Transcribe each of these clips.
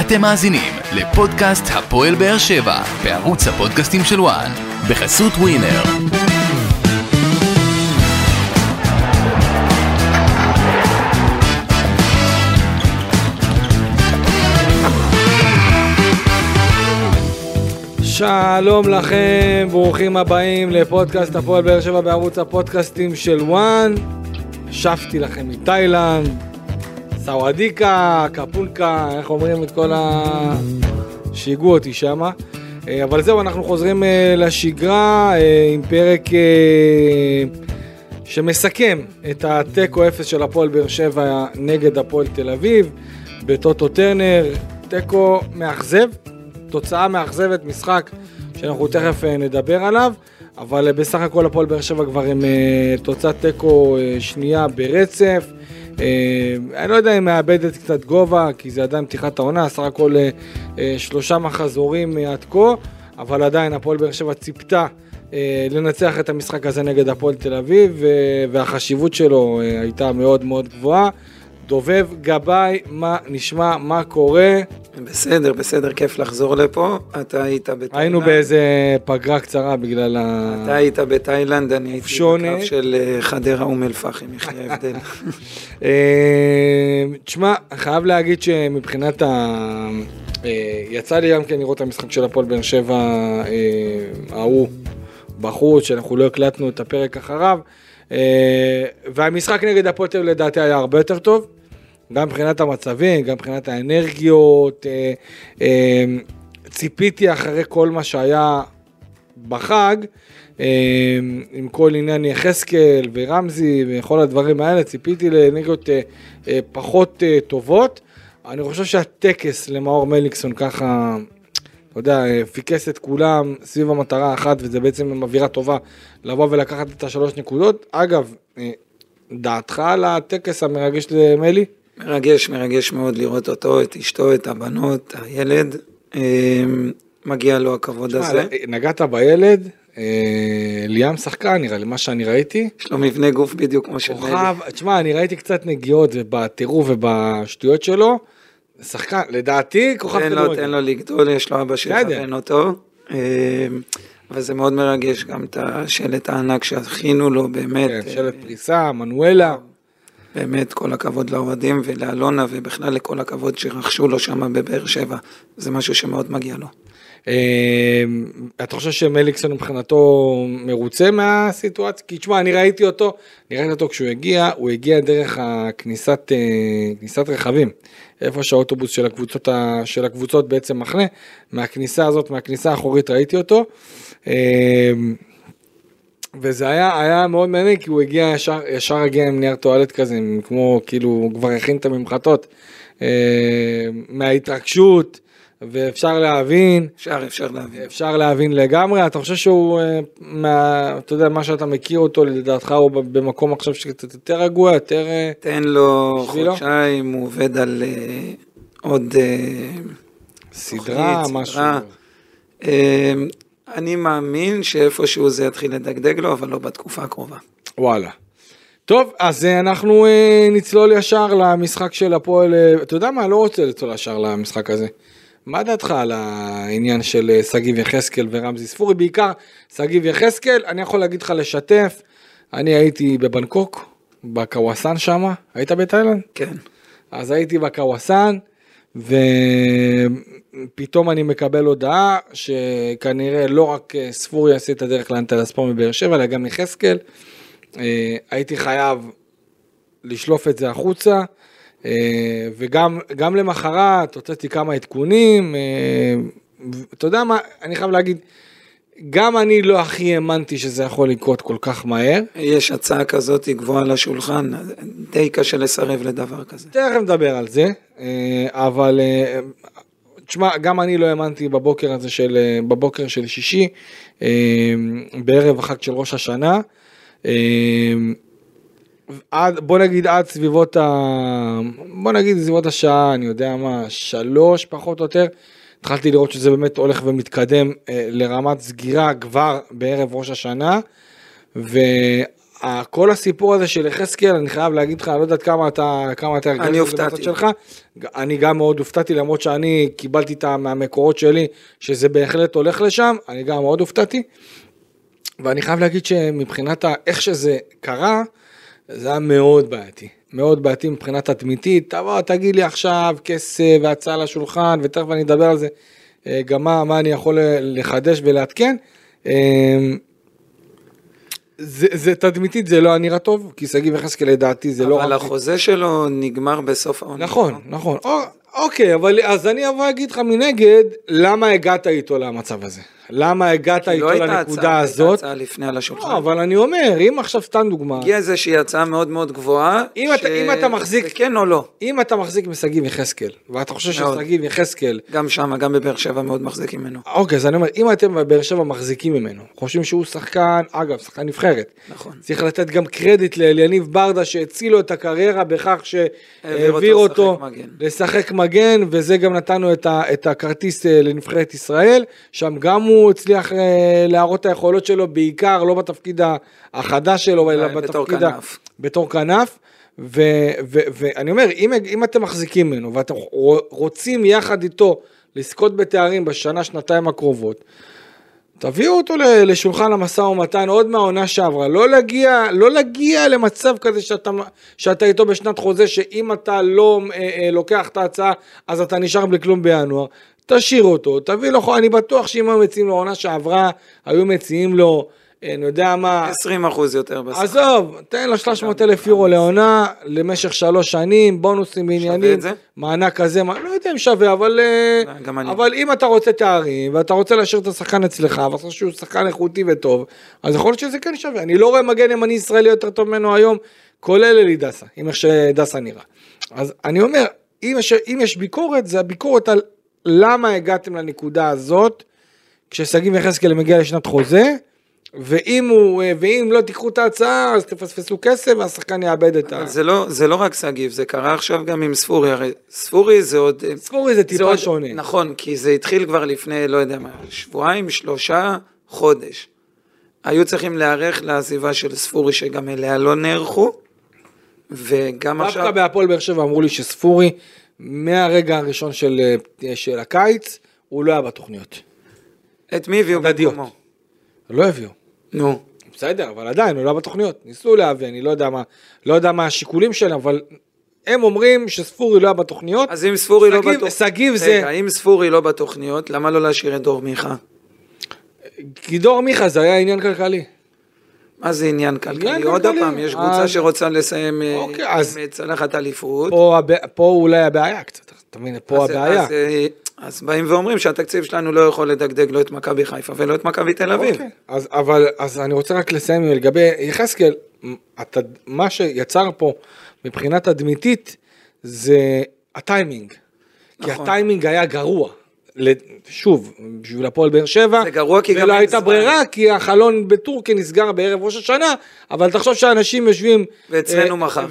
אתם מאזינים לפודקאסט הפועל באר שבע בערוץ הפודקאסטים של וואן בחסות ווינר. שלום לכם, ברוכים הבאים לפודקאסט הפועל באר שבע בערוץ הפודקאסטים של וואן. שבתי לכם מתאילנד, סאוואדיקה, קפולקה, איך אומרים את כל השיגעו אותי שם. אבל זהו, אנחנו חוזרים לשגרה עם פרק שמסכם את הטקו 0 של הפועל באר שבע נגד הפועל תל אביב בטוטו טרנר. טקו מאכזב, תוצאה מאכזבת, משחק שאנחנו תכף נדבר עליו, אבל בסך הכל הפועל באר שבע כבר עם תוצאת טקו שנייה ברצף. אני לא יודע אם מאבדת קצת גובה, כי זה עדיין פתיחת העונה, סך הכל 3 מחזורים עד כה, אבל עדיין הפועל באר שבע ציפתה לנצח את המשחק הזה נגד הפועל תל אביב, והחשיבות שלו הייתה מאוד מאוד גבוהה. דובב גבאי, מה נשמע, מה קורה? בסדר, כיף לחזור לפה. אתה היית בתאילנד. היינו באיזה פגרה קצרה בגלל ה... אתה היית בתאילנד, אני הייתי בקרב של חדרה ומלפחים, יחיה הבדל. תשמע, חייב להגיד שמבחינת יצא לי גם כן לראות את המשחק של הפועל באר שבע ההוא בחוץ, שאנחנו לא הקלטנו את הפרק אחריו, והמשחק נגד הפועל לדעתי היה הרבה יותר טוב, גם מבחינת המצבים, גם מבחינת האנרגיות. ציפיתי אחרי כל מה שהיה בחג, עם כל עניין יחזקאל ורמזי וכל הדברים האלה, ציפיתי לאנרגיות פחות טובות. אני חושב שהטקס למאור מליקסון ככה, אתה יודע, פיקס את כולם סביב המטרה אחת, וזה בעצם אווירה טובה לבוא ולקחת את 3 נקודות. אגב, דעתך על הטקס המרגש למלי? מרגש מאוד לראות אותו, את אשתו, את הבנות, הילד. מגיע לו הכבוד הזה. נגעת בילד, ליאם שחקן, נראה לי, מה שאני ראיתי. יש לו מבנה גוף בדיוק כמו של מלי. תשמע, אני ראיתי קצת נגיעות ובתירוף ובשטויות שלו. שחקן, לדעתי, כוכב כדורגל. תן לו לגדול, יש לו אבא שיכוון אותו. וזה מאוד מרגש, גם את השלט הענק שהכינו לו, באמת. שלט פריסה, מנואלה. באמת, כל הכבוד לאוהדים ולאלונה, ובכלל לכל הכבוד שרכשו לו שם בבאר שבע. זה משהו שמאוד מגיע לו. אתה חושב שמליקסון מבחינתו מרוצה מהסיטואציה? כי תשמע, אני ראיתי אותו כשהוא הגיע, הוא הגיע דרך כניסת רכבים, איפה שהאוטובוס של הקבוצות בעצם מחנה, מהכניסה הזאת, מהכניסה האחורית ראיתי אותו, וזה היה מאוד מעניין, כי הוא הגיע ישר הגיע עם נייר טואלט כזה, כמו כאילו הוא כבר הכין את הממחטות מההתרגשות, ואפשר להבין לגמרי. אתה חושב שהוא, אתה יודע, מה שאתה מכיר אותו, לדעתך הוא במקום עכשיו שקצת יותר רגוע, יותר... תן לו חודשיים, הוא עובד על עוד סדרה, משהו. אני מאמין שאיפשהו זה יתחיל לדגדג לו, אבל לא בתקופה הקרובה. וואלה. טוב, אז אנחנו נצלול ישר למשחק של הפועל. אתה יודע מה, לא רוצה לצלול ישר למשחק הזה. מה דעתך על העניין של שגיב יחזקאל ורמזי ספורי? בעיקר שגיב יחזקאל, אני יכול להגיד לך לשתף, אני הייתי בבנקוק, בקוואסן שם. היית בתאילנד? כן. אז הייתי בקוואסן, ופתאום אני מקבל הודעה שכנראה לא רק ספורי יעשה את הדרך לאנטל הספור מבאר שבע, אלא גם יחזקאל. הייתי חייב לשלוף את זה החוצה, וגם למחרת הוצאתי כמה עדכונים. אתה יודע מה, אני חייב להגיד, גם אני לא הכי האמנתי שזה יכול לקרות כל כך מהר. יש הצעה כזאת גבוהה על השולחן, די קשה לסרב לדבר כזה. תכף נדבר על זה, אבל תשמע, גם אני לא האמנתי בבוקר הזה של שישי, בערב החג של ראש השנה, בוא נגיד סביבות השעה, אני יודע מה, 3 פחות או יותר, התחלתי לראות שזה באמת הולך ומתקדם לרמת סגירה כבר בערב ראש השנה, כל הסיפור הזה של יחזקאל, אני חייב להגיד לך, אני לא יודעת כמה אתה הרגשת את זה בצד שלך, אני גם מאוד הופתעתי, למרות שאני קיבלתי את המקורות שלי, שזה בהחלט הולך לשם, אני גם מאוד הופתעתי, ואני חייב להגיד שמבחינת איך שזה קרה, זה היה מאוד בעייתי. מאוד בעייתי מבחינת התמיתית, אבל תגיד לי עכשיו כסף והצעה לשולחן, ותכף אני אדבר על זה, גם מה אני יכול לחדש ולהתקן, זה תדמיתית, זה לא נראה טוב, כי שגיב יחזקאל לדעתי, זה לא... אבל החוזה שלו נגמר בסוף העונה. נכון, נכון. אוקיי, אז אני אגיד לך מנגד, למה הגעת איתו למצב הזה? למה הגעת איתו לנקודה הזאת? לא הייתה הצעה לפני על השולחן. לא, אבל אני אומר, אם עכשיו סתם דוגמה... הגיע זה שהיא הצעה מאוד מאוד גבוהה, אם אתה מחזיק... זה כן או לא. אם אתה מחזיק משגיב יחזקאל, ואתה חושב ששגיב יחזקאל... גם שם, גם בבאר שבע מאוד מחזיקים ממנו. אוקיי, אז אני אומר, אם אתם בבאר שבע מחזיקים ממנו, חושבים שהוא שחקן, אגב, שחקן נבחרת. נכון. צריך לתת גם קרדיט לאליניב ברדה, שהציל לו את הקריירה בכך שהעביר אותו לשחק מגן, וזה גם נתנו את הכרטיס לנבחרת ישראל, שם גם הוא הצליח להראות את היכולות שלו, בעיקר לא בתפקיד החדש שלו, אלא בתפקיד בתור כנף, ואני אומר, אם אתם מחזיקים ממנו, ואתם רוצים יחד איתו לזכות בתארים בשנה, שנתיים הקרובות, תביאו אותו לשולחן המשא ומתן עוד מהעונה שעברה, לא להגיע למצב כזה שאתה איתו בשנת חוזה, שאם אתה לא לוקח את ההצעה, אז אתה נשאר בלי כלום בינואר, תשאיר אותו, תביא לו, אני בטוח שאם היו מציעים לו עונה שעברה, היו מציעים לו, אני יודע מה... 20% יותר בסך. עזוב, תן לו 300,000 יורו לעונה, למשך 3 שנים, בונוסים בעניינים, מענק כזה, לא יודע אם שווה, אבל אם אתה רוצה תארים, ואתה רוצה להשאיר את השחקן אצלך, ואתה חושב שהוא שחקן איכותי וטוב, אז יכול להיות שזה כן שווה. אני לא רואה מגן ימני ישראלי יותר טוב ממנו היום, כולל אלי דסה, אם איך שדסה נראה. אז אני אומר, אם יש ביקורת, זה הביקורת על למה הגעתם לנקודה הזאת, כששגיב יחזקאל מגיע לשנת חוזה, ואם לא תיקחו את ההצעה, אז תפספסו כסף, והשחקן יאבד את ה... זה לא רק שגיב, זה קרה עכשיו גם עם ספורי, הרי ספורי זה עוד... ספורי זה טיפה שונה. נכון, כי זה התחיל כבר לפני, לא יודע מה, 2-3 חודשים. היו צריכים להיערך לעזיבה של ספורי, שגם אליה לא נערכו, וגם עכשיו... דווקא בהפועל באר שבע אמרו לי שספורי, מהרגע הראשון של הקיץ, הוא לא היה בתוכניות. את מי הביאו במקומו? לא הביאו. נו. בסדר, אבל עדיין, הוא לא היה בתוכניות. ניסו להביא, אני לא יודע מה השיקולים שלהם, אבל הם אומרים שספורי לא היה בתוכניות. אז אם ספורי לא בתוכניות... שגיב זה... רגע, אם ספורי לא בתוכניות, למה לא להשאיר את דור מיכה? כי דור מיכה זה היה עניין כלכלי. מה זה עניין כלכלי? עוד הפעם, יש קבוצה שרוצה לסיים צלחת אליפות. פה אולי הבעיה קצת, תמיד, פה הבעיה. אז באים ואומרים שהתקציב שלנו לא יכול לדגדג לא את מכבי חיפה ולא את מכבי תל אביב. אז אני רוצה רק לסיים לגבי יחזקאל, מה שיצר פה מבחינה תדמיתית זה הטיימינג, כי הטיימינג היה גרוע. שוב, בשביל הפועל באר שבע, ולא הייתה ברירה, כי החלון בטורקיה נסגר בערב ראש השנה, אבל תחשוב שאנשים יושבים... ואצלנו מחר.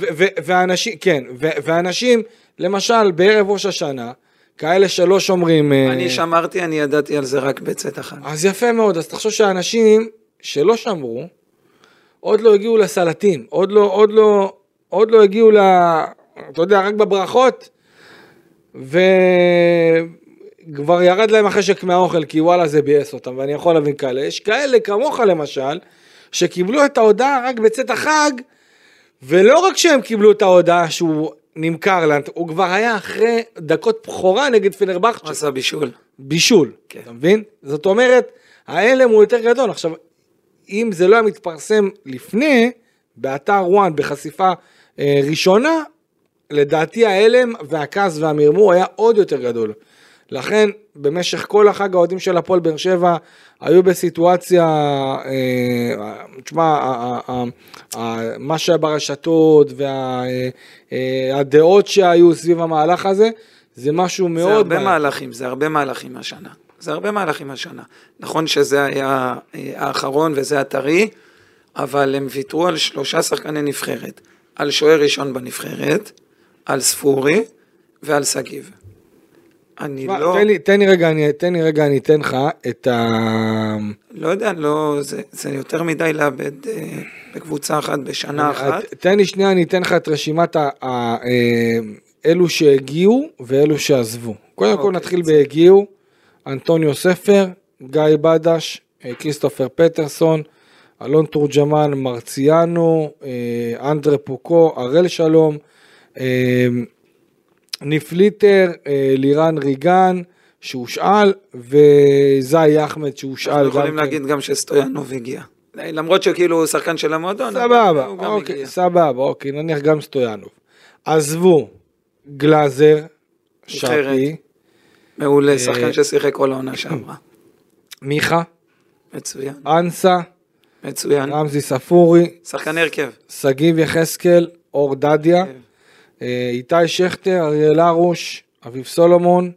כן, ואנשים, למשל, בערב ראש השנה, כאלה שלא שומרים... אני שמרתי, אני ידעתי על זה רק בצאת אחת. אז יפה מאוד, אז תחשוב שאנשים שלא שמרו, עוד לא הגיעו לסלטים, עוד לא הגיעו ל... אתה יודע, רק בברכות, כבר ירד להם החשק מהאוכל, כי וואלה זה בייס אותם, ואני יכול להבין כאלה. יש כאלה כמוך למשל, שקיבלו את ההודעה רק בצאת החג, ולא רק שהם קיבלו את ההודעה שהוא נמכר לנט, הוא כבר היה אחרי דקות בחורה נגד פנרבחצ'ה. עשה בישול. בישול, כן. אתה מבין? זאת אומרת, האלם הוא יותר גדול. עכשיו, אם זה לא היה מתפרסם לפני, באתר ONE, בחשיפה ראשונה, לדעתי האלם והכס והמרמור היה עוד יותר גדול. לכן, במשך כל החג האוהדים של הפועל באר שבע, היו בסיטואציה, תשמע, מה שהיה ברשתות, והדעות שהיו סביב המהלך הזה, זה משהו מאוד... זה הרבה מהלכים השנה. נכון שזה היה האחרון וזה הטרי, אבל הם ויתרו על 3 שחקני נבחרת, על שוער ראשון בנבחרת, על ספורי ועל שגיב. אני לא... תן לי רגע, אני אתן לך את ה... לא יודע, זה יותר מדי לאבד בקבוצה אחת, בשנה אחת. תן לי שנייה, אני אתן לך את רשימת אלו שהגיעו ואלו שעזבו. קודם כל נתחיל בהגיעו, אנטוניו ספר, גיא בדש, כריסטופר פטרסון, אלון תורג'מן, מרציאנו, אנדרה פוקו, אראל שלום, נפליטר, לירן ריגן, שהושאל, וזאי אחמד שהושאל. אנחנו יכולים להגיד גם שסטויאנוב הגיע. למרות שכאילו הוא שחקן של המועדון. סבבה, אוקיי, נניח גם סטויאנוב. עזבו, גלאזר, שרקי. מעולה, שחקן ששיחק כל העונה שעברה. מיכה. מצוין. אנסה. מצוין. רמזי ספורי. שחקן הרכב. שגיב יחזקאל, אור דדיה. איתי שכטר, אריאל ארוש, אביב סולומון,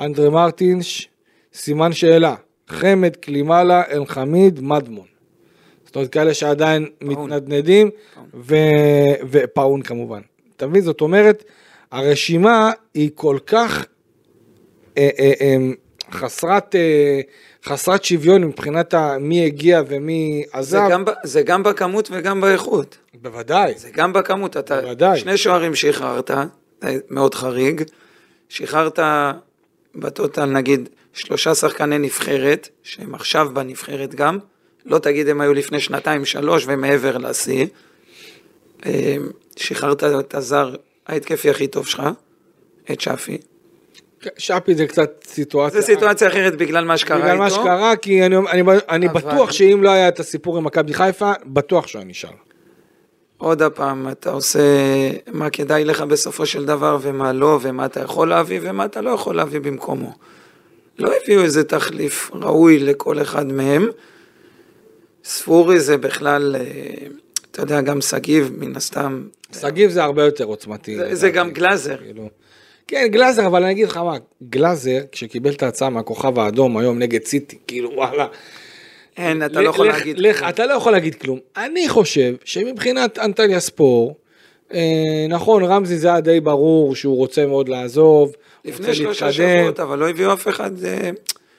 אנדרי מרטינש, סימן שאלה, חמד, קלימלה, אלחמיד, מדמון. זאת אומרת, כאלה שעדיין מתנדנדים, ופאון כמובן. אתה מבין? זאת אומרת, הרשימה היא כל כך חסרת שוויון מבחינת מי הגיע ומי עזב. זה גם בכמות וגם באיכות. בוודאי. זה גם בכמות, אתה בוודאי. שני שוערים שחררת, מאוד חריג, שחררת בטוטל נגיד 3 שחקני נבחרת, שהם עכשיו בנבחרת גם, לא תגיד הם היו לפני 2-3 ומעבר להשיא, שחררת את הזר ההתקפי הכי טוב שלך, את שפי. שפי זה קצת סיטואציה. זה סיטואציה אחרת בגלל מה שקרה איתו. בגלל מה שקרה, כי אני בטוח שאם לא היה את הסיפור עם מכבי חיפה, בטוח שאני נשאר. עוד הפעם, אתה עושה מה כדאי לך בסופו של דבר, ומה לא, ומה אתה יכול להביא, ומה אתה לא יכול להביא במקומו. לא הביאו איזה תחליף ראוי לכל אחד מהם. ספורי זה בכלל, אתה יודע, גם סגיב, מן הסתם. סגיב זה הרבה יותר עוצמתי. זה גם גלאזר. כן, גלאזר, אבל אני אגיד לך מה, גלאזר, כשקיבל את ההצעה מהכוכב האדום, היום נגד סיטי, כאילו, וואלה, אין, אתה לא יכול להגיד כלום. אתה לא יכול להגיד כלום. אני חושב שמבחינת אנטליה ספור, נכון, רמזי זה היה די ברור שהוא רוצה מאוד לעזוב, לפני 3 שבועות, אבל לא הביאו אף אחד.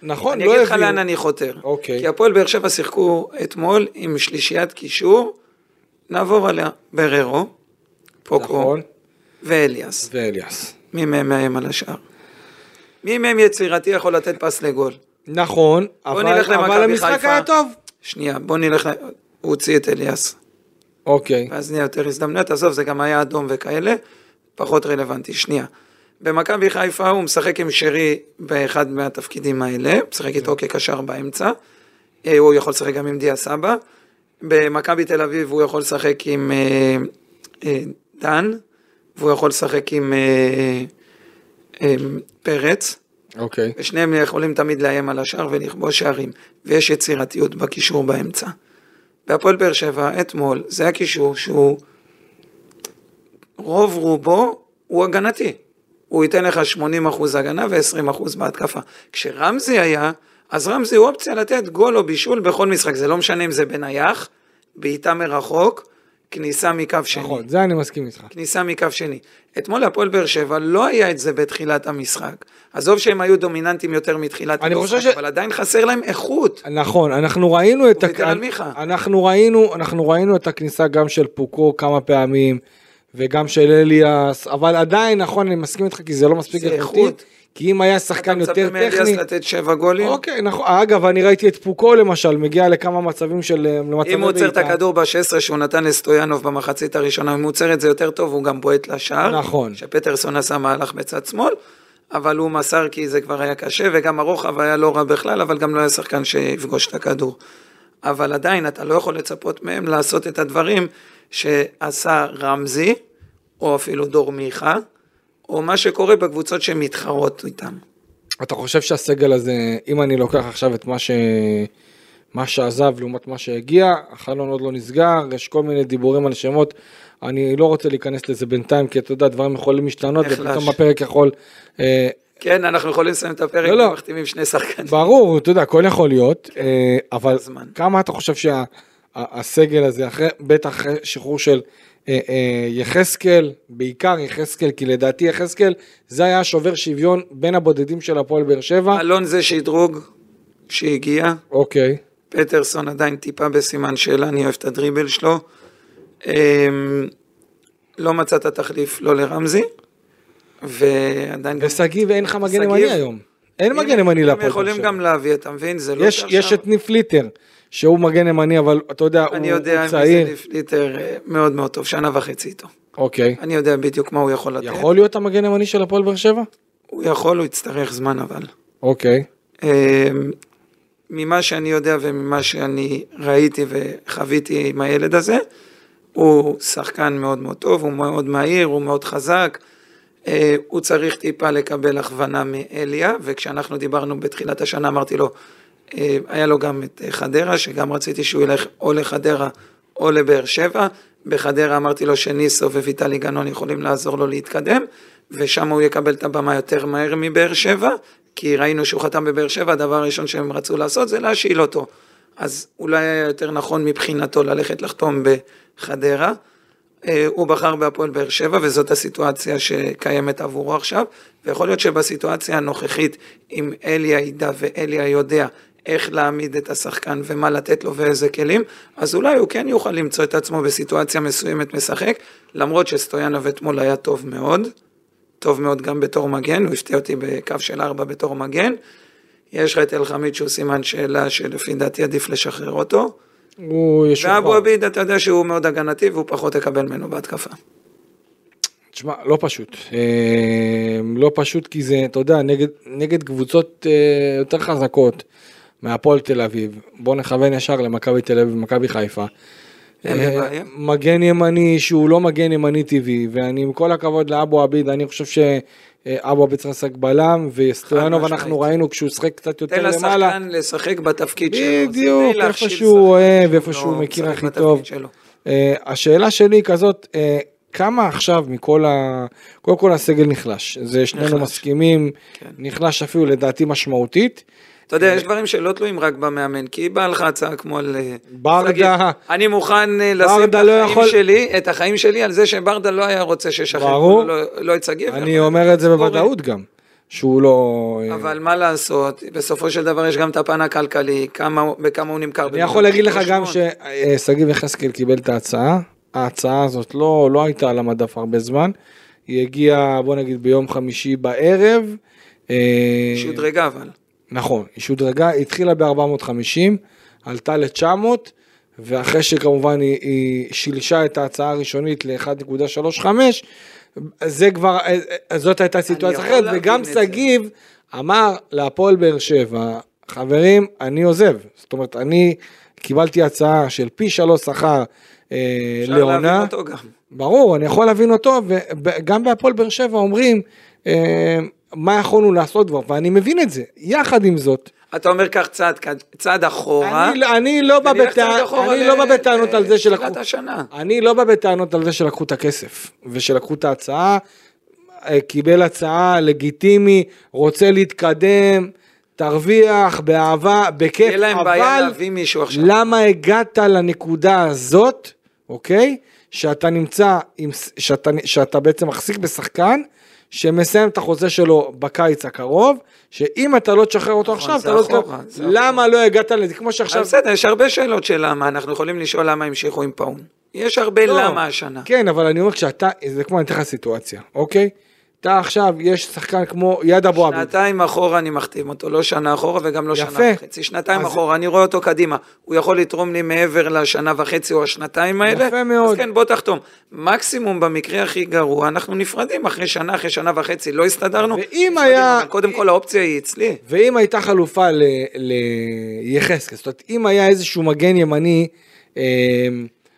נכון, לא הביאו. אני אגיד לך לאן אני חותר. כי הפועל באר שבע שיחקו אתמול עם שלישיית קישור, נעבור עליה בררו, פוקו ואליאס. מי מהם מאיים על השאר? מי מהם יצירתי יכול לתת פס לגול? נכון, אבל המשחק היה טוב. שנייה, בוא נלך, הוא הוציא את אליאס. אוקיי. ואז נהיה יותר הזדמנות, עזוב, זה גם היה אדום וכאלה, פחות רלוונטי. שנייה, במכבי חיפה הוא משחק עם שרי באחד מהתפקידים האלה, משחק איתו כקשר באמצע, הוא יכול לשחק גם עם דיה סבא, במכבי תל אביב הוא יכול לשחק עם דן, והוא יכול לשחק עם פרץ, אוקיי. ושניהם יכולים תמיד לאיים על השאר ולכבוש שערים, ויש יצירתיות בקישור באמצע. בהפועל באר שבע, אתמול, זה הקישור שהוא, רוב רובו הוא הגנתי. הוא ייתן לך 80% הגנה ו-20% בהתקפה. כשרמזי היה, אז רמזי הוא אופציה לתת גול או בישול בכל משחק, זה לא משנה אם זה בנייח, בעיטה מרחוק, כניסה מקו שני. נכון, זה אני מסכים איתך. כניסה מקו שני. אתמול הפועל באר שבע לא היה את זה בתחילת המשחק. עזוב שהם היו דומיננטים יותר מתחילת המשחק, אבל עדיין חסר להם איכות. נכון, אנחנו ראינו את... אנחנו ראינו את הכניסה גם של פוקו כמה פעמים, וגם של אליאס, אבל עדיין, נכון, אני מסכים איתך, כי זה לא מספיק איכות. כי אם היה שחקן יותר טכני... אתה מצפה מאליאס לתת 7 גולים? אוקיי, נכון. אגב, אני ראיתי את פוקו למשל, מגיע לכמה מצבים של... אם הוא עוצר את הכדור ב-16 שהוא נתן לסטויאנוב במחצית הראשונה, אם הוא עוצר את זה יותר טוב, הוא גם בועט לשער. נכון. שפטרסון עשה מהלך בצד שמאל, אבל הוא מסר כי זה כבר היה קשה, וגם הרוחב היה לא רע בכלל, אבל גם לא היה שחקן שיפגוש את הכדור. אבל עדיין, אתה לא יכול לצפות מהם לעשות את הדברים שעשה רמזי, או אפילו דור מיכה. או מה שקורה בקבוצות שמתחרות איתן. אתה חושב שהסגל הזה, אם אני לוקח עכשיו את מה שעזב לעומת מה שהגיע, החלון עוד לא נסגר, יש כל מיני דיבורים על שמות, אני לא רוצה להיכנס לזה בינתיים, כי אתה יודע, דברים יכולים להשתנות, ופתאום הפרק יכול... כן, אנחנו יכולים לסיים את הפרק, ומחתימים 2 שחקנים. ברור, אתה יודע, הכל יכול להיות, אבל כמה אתה חושב הסגל הזה, בטח שחרור של יחזקאל, בעיקר יחזקאל, כי לדעתי יחזקאל זה היה שובר שוויון בין הבודדים של הפועל באר שבע. אלון זה שידרוג שהגיע. אוקיי. פטרסון עדיין טיפה בסימן שאלה, אני אוהב את הדריבל שלו. לא מצאת תחליף לא לרמזי, ועדיין... ושגיב, אין לך מגן ימני היום. אין מגן ימני לפועל באר שבע. הם יכולים גם להביא, אתה מבין? יש את ניף ליטר, שהוא מגן ימני, אבל אתה יודע, הוא צעיר. אני יודע, אם ניף ליטר מאוד מאוד טוב, שנה וחצי איתו. אוקיי. אני יודע בדיוק מה הוא יכול לתת. יכול להיות המגן ימני של הפועל באר שבע? הוא יכול, הוא יצטרך זמן אבל. אוקיי. ממה שאני יודע וממה שאני ראיתי וחוויתי עם הילד הזה, הוא שחקן מאוד מאוד טוב, הוא מאוד מהיר, הוא מאוד חזק, הוא צריך טיפה לקבל הכוונה מאליה, וכשאנחנו דיברנו בתחילת השנה אמרתי לו, היה לו גם את חדרה, שגם רציתי שהוא ילך או לחדרה או לבאר שבע, בחדרה אמרתי לו שניסו וויטלי גנון יכולים לעזור לו להתקדם, ושם הוא יקבל את הבמה יותר מהר מבאר שבע, כי ראינו שהוא חתם בבאר שבע, הדבר הראשון שהם רצו לעשות זה להשאיל אותו. אז אולי היה יותר נכון מבחינתו ללכת לחתום בחדרה. הוא בחר בהפועל באר שבע, וזאת הסיטואציה שקיימת עבורו עכשיו, ויכול להיות שבסיטואציה הנוכחית, אם אליה ידע ואליה יודע איך להעמיד את השחקן ומה לתת לו ואיזה כלים, אז אולי הוא כן יוכל למצוא את עצמו בסיטואציה מסוימת משחק, למרות שסטויאנוב אתמול היה טוב מאוד. טוב מאוד גם בתור מגן, הוא הפתיע אותי בקו של 4 בתור מגן. יש לך את אלחמיד שהוא סימן שאלה שלפי דעתי עדיף לשחרר אותו. ואבו עביד, אתה יודע שהוא מאוד הגנתי והוא פחות יקבל ממנו בהתקפה. תשמע, לא פשוט. לא פשוט כי זה, אתה יודע, נגד קבוצות יותר חזקות מהפועל תל אביב. בוא נכוון ישר למכבי תל אביב ומכבי חיפה. מגן ימני שהוא לא מגן ימני טבעי, ואני עם כל הכבוד לאבו עביד, אני חושב שאבו עביד צריך לשחק בלם, וסטויאנוב אנחנו ראינו כשהוא שחק קצת יותר למעלה. תן לשחקן לשחק בתפקיד שלו. בדיוק, איפה שהוא אוהב, איפה שהוא מכיר הכי טוב. השאלה שלי היא כזאת, כמה עכשיו מכל קודם כל הסגל נחלש? זה שנינו מסכימים, נחלש אפילו לדעתי משמעותית. אתה יודע, יש דברים שלא תלויים רק במאמן, כי בא לך הצעה כמו על... ברדה. אני מוכן לשים את החיים שלי, על זה שברדה לא היה רוצה ששחררו, לא יצגיב. אני אומר את זה בוודאות גם, שהוא לא... אבל מה לעשות, בסופו של דבר יש גם את הפן הכלכלי, בכמה הוא נמכר. אני יכול להגיד לך גם ששגיב יחזקאל קיבל את ההצעה, ההצעה הזאת לא הייתה על המדף הרבה זמן, היא הגיעה, בוא נגיד, ביום חמישי בערב. שודרגה אבל. נכון, היא שודרגה, היא התחילה ב-450, עלתה ל-900, ואחרי שכמובן היא שילשה את ההצעה הראשונית ל-1.35, זה כבר, זאת הייתה סיטואציה אחרת, וגם שגיב אמר להפועל באר שבע, חברים, אני עוזב, זאת אומרת, אני קיבלתי הצעה של פי 3 שכר לעונה. אפשר להבין אותו גם. ברור, אני יכול להבין אותו, וגם בהפועל באר שבע אומרים, מה יכולנו לעשות דבר, ואני מבין את זה. יחד עם זאת. אתה אומר כך צעד אחורה. אני לא בא בטענות על זה שלקחו. אני לא בא בטענות על זה שלקחו את הכסף, ושלקחו את ההצעה, קיבל הצעה לגיטימי, רוצה להתקדם, תרוויח, באהבה, בכיף. יהיה להם בעיה להביא מישהו עכשיו. למה הגעת לנקודה הזאת, אוקיי? שאתה נמצא, שאתה בעצם מחזיק בשחקן, שמסיים את החוזה שלו בקיץ הקרוב, שאם אתה לא תשחרר אותו עכשיו, אתה לא תשחרר, למה לא הגעת לזה, כמו שעכשיו... בסדר, יש הרבה שאלות של למה, אנחנו יכולים לשאול למה המשיכו עם פאון. יש הרבה למה השנה. כן, אבל אני אומר כשאתה, זה כמו נתח הסיטואציה, אוקיי? אתה עכשיו, יש שחקן כמו יד אבו עביד. שנתיים אחורה אני מכתיב אותו, לא שנה אחורה וגם לא שנה וחצי. שנתיים אחורה, אני רואה אותו קדימה. הוא יכול לתרום לי מעבר לשנה וחצי או השנתיים האלה. יפה מאוד. אז כן, בוא תחתום. מקסימום במקרה הכי גרוע, אנחנו נפרדים אחרי שנה, אחרי שנה וחצי. לא הסתדרנו. ואם היה... קודם כל האופציה היא אצלי. ואם הייתה חלופה ליחזקאל, זאת אומרת, אם היה איזשהו מגן ימני...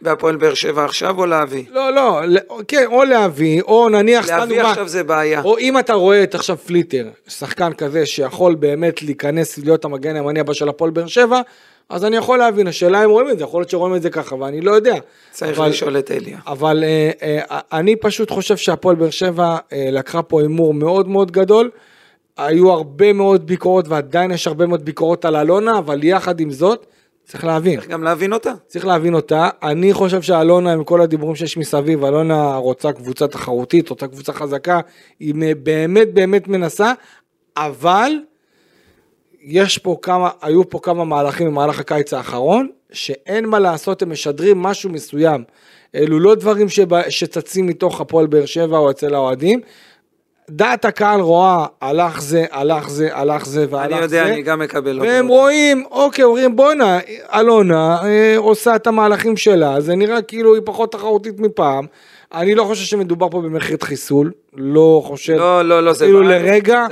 והפועל באר שבע עכשיו או להביא? לא, כן, או להביא, או נניח... להביא עכשיו זה בעיה. או אם אתה רואה את עכשיו פליטר, שחקן כזה שיכול באמת להיכנס להיות המגן הימני הבא של הפועל באר שבע, אז אני יכול להבין, השאלה אם רואים את זה, יכול להיות שרואים את זה ככה, ואני לא יודע. צריך לשאול את אליה. אבל אני פשוט חושב שהפועל באר שבע לקחה פה אימור מאוד מאוד גדול, היו הרבה מאוד ביקורות, ועדיין יש הרבה מאוד ביקורות על אלונה, אבל יחד עם זאת, צריך להבין. צריך גם להבין אותה. צריך להבין אותה. אני חושב שאלונה, עם כל הדיבורים שיש מסביב, אלונה רוצה קבוצה תחרותית, רוצה קבוצה חזקה, היא באמת באמת מנסה, אבל יש פה כמה, היו פה כמה מהלכים במהלך הקיץ האחרון, שאין מה לעשות, הם משדרים משהו מסוים. אלו לא דברים שצצים מתוך הפועל באר שבע או אצל האוהדים, דעת הקהל רואה, הלך זה, הלך זה, הלך זה, והלך זה. אני יודע, אני גם מקבל. והם רואים, אוקיי, אומרים, בונה, אלונה עושה את המהלכים שלה, זה נראה כאילו היא פחות תחרותית מפעם, אני לא חושב שמדובר פה במחירת חיסול, לא חושב, אפילו לרגע,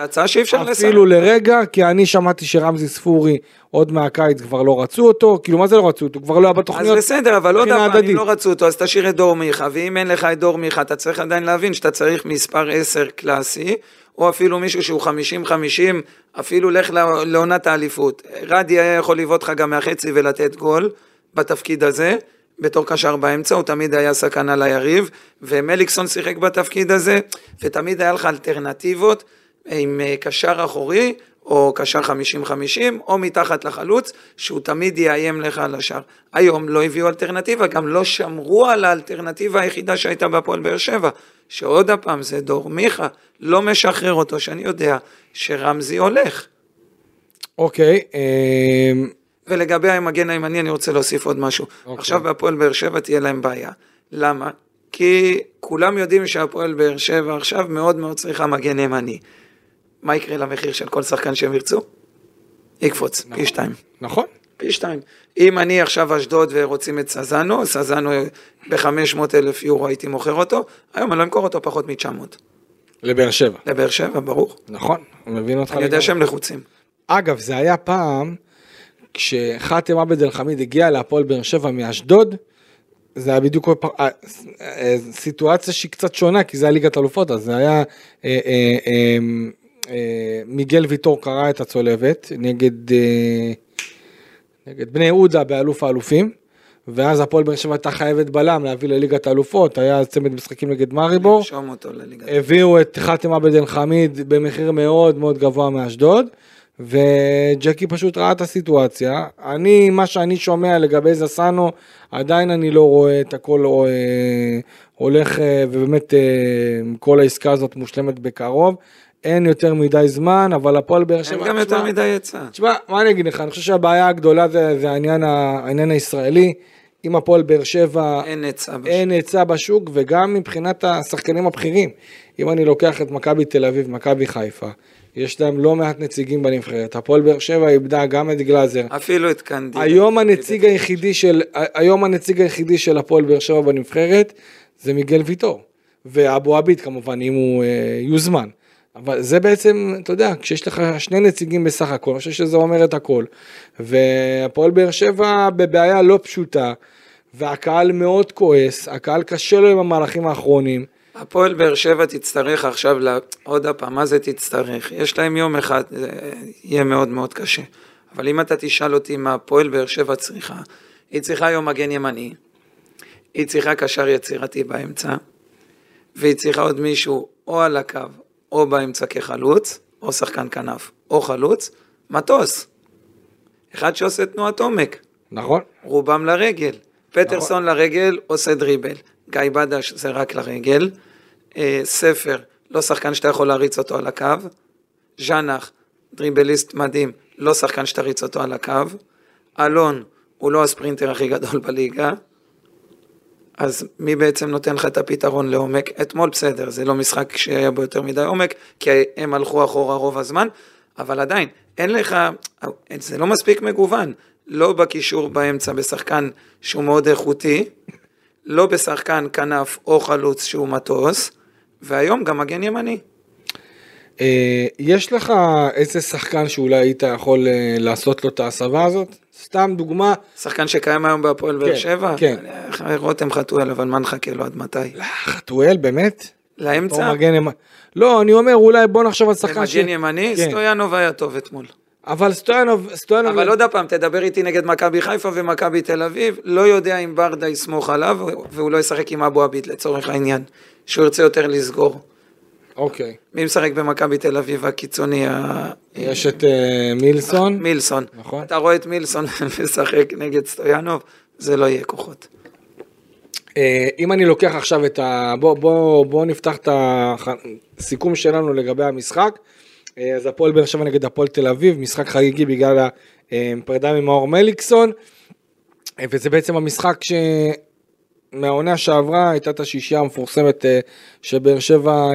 אפילו לרגע, כי אני שמעתי שרמזי ספורי עוד מהקיץ כבר לא רצו אותו, כאילו מה זה לא רצו אותו, כבר לא היה בתוכניות. אז בסדר, אבל עוד דבר, אם לא רצו אותו, אז תשאיר את דור מיכה, ואם אין לך את דור מיכה, אתה צריך עדיין להבין שאתה צריך מספר 10 קלאסי, או אפילו מישהו שהוא 50-50, אפילו לך לעונת האליפות. רדי היה יכול לבוא אותך גם מהחצי ולתת גול בתפקיד הזה, בתור קשר באמצע, הוא תמיד היה סכנה ליריב, ומליקסון שיחק בתפקיד הזה, ותמיד היה לך אלטרנטיבות, עם קשר אחורי, או קשר 50-50, או מתחת לחלוץ, שהוא תמיד יאיים לך על השאר. היום לא הביאו אלטרנטיבה, גם לא שמרו על האלטרנטיבה היחידה שהייתה בפועל באר שבע, שעוד הפעם זה דור מיכה, לא משחרר אותו, שאני יודע שרמזי הולך. אוקיי, ולגבי המגן הימני, אני רוצה להוסיף עוד משהו. עכשיו בהפועל באר שבע תהיה להם בעיה. למה? כי כולם יודעים שהפועל באר שבע עכשיו מאוד מאוד צריכה מגן ימני. מה יקרה למחיר של כל שחקן שהם ירצו? יקפוץ, פי 2. נכון. פי 2. אם אני עכשיו אשדוד ורוצים את סזנו, סזנו ב-500,000 יורו הייתי מוכר אותו, היום אני לא אמכור אותו פחות מ-900. לבאר שבע. לבאר שבע, ברור. נכון, הוא מבין אותך. אני יודע שהם לחוצים. אגב, זה היה פעם כשחתם עבד אלחמיד הגיע להפועל באר שבע מאשדוד, זה היה בדיוק סיטואציה שהיא קצת שונה, כי זה היה ליגת אלופות, אז זה היה, מיגל ויטור קרא את הצולבת, נגד בני יהודה באלוף האלופים, ואז הפועל באר שבע הייתה חייבת בלם להביא לליגת האלופות, היה צמד משחקים נגד מאריבור, הביאו את חתם עבד אלחמיד במחיר מאוד מאוד גבוה מאשדוד, וג'קי פשוט ראה את הסיטואציה. אני, מה שאני שומע לגבי זסנו, עדיין אני לא רואה את הכל הולך, ובאמת כל העסקה הזאת מושלמת בקרוב, אין יותר מדי זמן, אבל הפועל באר שבע... אין גם יותר מדי יצא. תשמע, מה אני אגיד לך? אני חושב שהבעיה הגדולה זה העניין הישראלי, עם הפועל באר שבע אין היצע בשוק, וגם מבחינת השחקנים הבכירים. אם אני לוקח את מכבי תל אביב, מכבי חיפה, יש להם לא מעט נציגים בנבחרת. הפועל באר שבע איבדה גם את גלאזר. אפילו את קנדיל. היום הנציג היחידי של הפועל באר שבע בנבחרת, זה מיגל ויטור. ואבו עביד כמובן, אם הוא יוזמן. אבל זה בעצם, אתה יודע, כשיש לך שני נציגים בסך הכל, אני חושב שזה אומר את הכל. והפועל באר שבע בבעיה לא פשוטה, והקהל מאוד כועס, הקהל קשה לו עם המהלכים האחרונים, הפועל באר שבע תצטרך עכשיו, עוד הפעם, מה זה תצטרך? יש להם יום אחד, יהיה מאוד מאוד קשה. אבל אם אתה תשאל אותי מה הפועל באר שבע צריכה, היא צריכה יום מגן ימני, היא צריכה קשר יצירתי באמצע, והיא צריכה עוד מישהו או על הקו, או באמצע כחלוץ, או שחקן כנף, או חלוץ, מטוס. אחד שעושה תנועת עומק. נכון. רובם לרגל. פטרסון לרגל עושה דריבל. גיא בדש זה רק לרגל, ספר, לא שחקן שאתה יכול להריץ אותו על הקו, ג'אנח, דריבליסט מדהים, לא שחקן שאתה ריץ אותו על הקו, אלון, הוא לא הספרינטר הכי גדול בליגה, אז מי בעצם נותן לך את הפתרון לעומק? אתמול בסדר, זה לא משחק שהיה בו יותר מדי עומק, כי הם הלכו אחורה רוב הזמן, אבל עדיין, אין לך, זה לא מספיק מגוון, לא בקישור באמצע בשחקן שהוא מאוד איכותי, לא בשחקן כנף או חלוץ שהוא מטוס, והיום גם מגן ימני. יש לך איזה שחקן שאולי היית יכול לעשות לו את ההסבה הזאת? סתם דוגמה. שחקן שקיים היום בהפועל באר שבע? כן. רותם חתואל, אבל מה נחכה לו עד מתי? חתואל, באמת? לאמצע? לא, אני אומר, אולי בוא נחשב על שחקן ש... מגן ימני, סטויאנוב היה טוב אתמול. אבל סטויאנוב... אבל עוד הפעם, תדבר איתי נגד מכבי חיפה ומכבי תל אביב, לא יודע אם ברדה יסמוך עליו, והוא לא ישחק עם אבו עביד לצורך העניין, שהוא ירצה יותר לסגור. אוקיי. מי משחק במכבי תל אביב הקיצוני? יש את מילסון. מילסון. נכון. אתה רואה את מילסון משחק נגד סטויאנוב, זה לא יהיה כוחות. אם אני לוקח עכשיו את ה... בוא נפתח את הסיכום שלנו לגבי המשחק. אז הפועל באר שבע נגד הפועל תל אביב, משחק חגיגי בגלל הפרדה ממאור מליקסון, וזה בעצם המשחק שמהעונה שעברה הייתה את השישייה המפורסמת שבאר שבע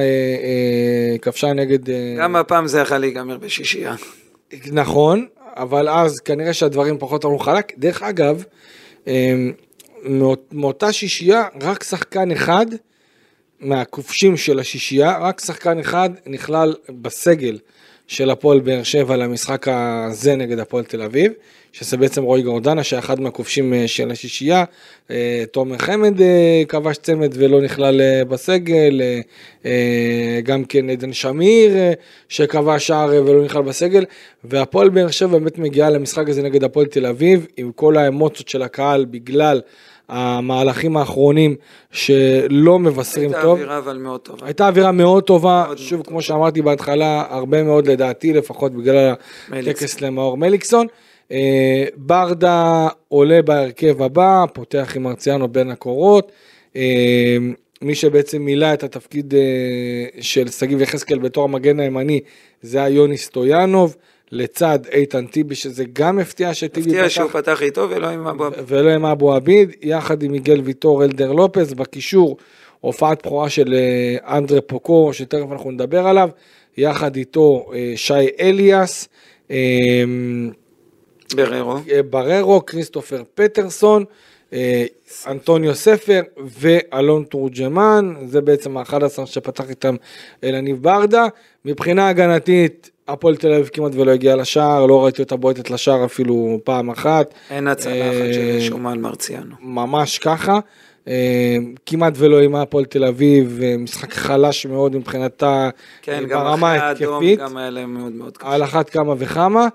כבשה נגד... גם הפעם זה יכול להיגמר בשישייה. נכון, אבל אז כנראה שהדברים פחות עלו חלק. דרך אגב, מאותה שישייה רק שחקן אחד, מהכובשים של השישייה, רק שחקן אחד נכלל בסגל של הפועל באר שבע למשחק הזה נגד הפועל תל אביב, שזה בעצם רועי גורדנה, שאחד מהכובשים של השישייה, תומר חמד כבש צמד ולא נכלל בסגל, גם כן עדן שמיר שכבש שער ולא נכלל בסגל, והפועל באר שבע באמת מגיעה למשחק הזה נגד הפועל תל אביב, עם כל האמוציות של הקהל בגלל המהלכים האחרונים שלא מבשרים טוב. הייתה אווירה אבל מאוד טובה. הייתה אווירה מאוד טובה, שוב כמו שאמרתי בהתחלה, הרבה מאוד לדעתי, לפחות בגלל הטקס למאור מליקסון. ברדה עולה בהרכב הבא, פותח עם מרציאנו בין הקורות, מי שבעצם מילא את התפקיד של שגיב יחזקאל בתור המגן הימני, זה יוני סטויאנוב, לצד איתן טיבי, שזה גם מפתיע שטיבי פתח. מפתיע שהוא פתח איתו ולא עם אבו עביד, יחד עם מיגל ויטור אלדר לופס, בקישור הופעת בכורה של אנדרה פוקו, שתכף אנחנו נדבר עליו, יחד איתו שי אליאס, בררו, קריסטופר פטרסון, אנטוניו ספר ואלון תורג'מן, זה בעצם ה-11 שפתח איתם אליניב ברדה. מבחינה הגנתית, הפועל תל אביב כמעט ולא הגיע לשער, לא ראיתי אותה בועטת לשער אפילו פעם אחת. אין הצלה אחת ששומן מרציאנו. ממש ככה, כמעט ולא אימה הפועל תל אביב, משחק חלש מאוד מבחינתה ברמה התקפית. כן, גם האלה מאוד מאוד קשה. על אחת כמה וכמה.